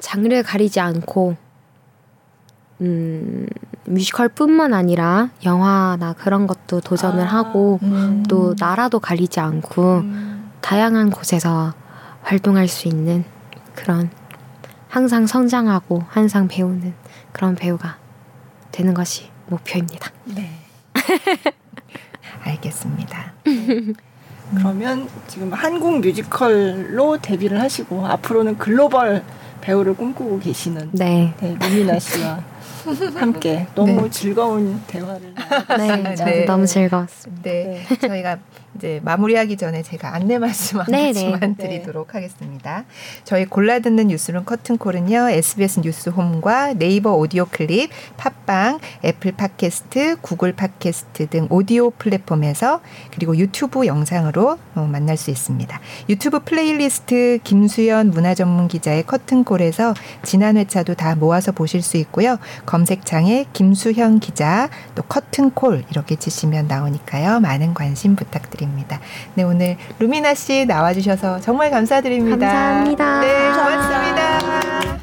장르를 가리지 않고 뮤지컬뿐만 아니라 영화나 그런 것도 도전을 하고 또 나라도 가리지 않고 다양한 곳에서 활동할 수 있는 그런 항상 성장하고 항상 배우는 그런 배우가 되는 것이 목표입니다. 네. 알겠습니다. 그러면 지금 한국 뮤지컬로 데뷔를 하시고 앞으로는 글로벌 배우를 꿈꾸고 계시는 네. 네, 루미나 씨와 함께 너무 네. 즐거운 대화를 네, 네. 너무 즐거웠습니다. 네. 네. 저희가 이제 마무리하기 전에 제가 안내 말씀 한 가지만 드리도록 하겠습니다. 저희 골라 듣는 뉴스룸 커튼콜은요. SBS 뉴스홈과 네이버 오디오 클립, 팟빵, 애플 팟캐스트, 구글 팟캐스트 등 오디오 플랫폼에서 그리고 유튜브 영상으로 만날 수 있습니다. 유튜브 플레이리스트 김수현 문화전문기자의 커튼콜에서 지난 회차도 다 모아서 보실 수 있고요. 검색창에 김수현 기자 또 커튼콜 이렇게 치시면 나오니까요. 많은 관심 부탁드립니다. 네, 오늘 루미나 씨 나와주셔서 정말 감사드립니다. 감사합니다. 네, 고맙습니다.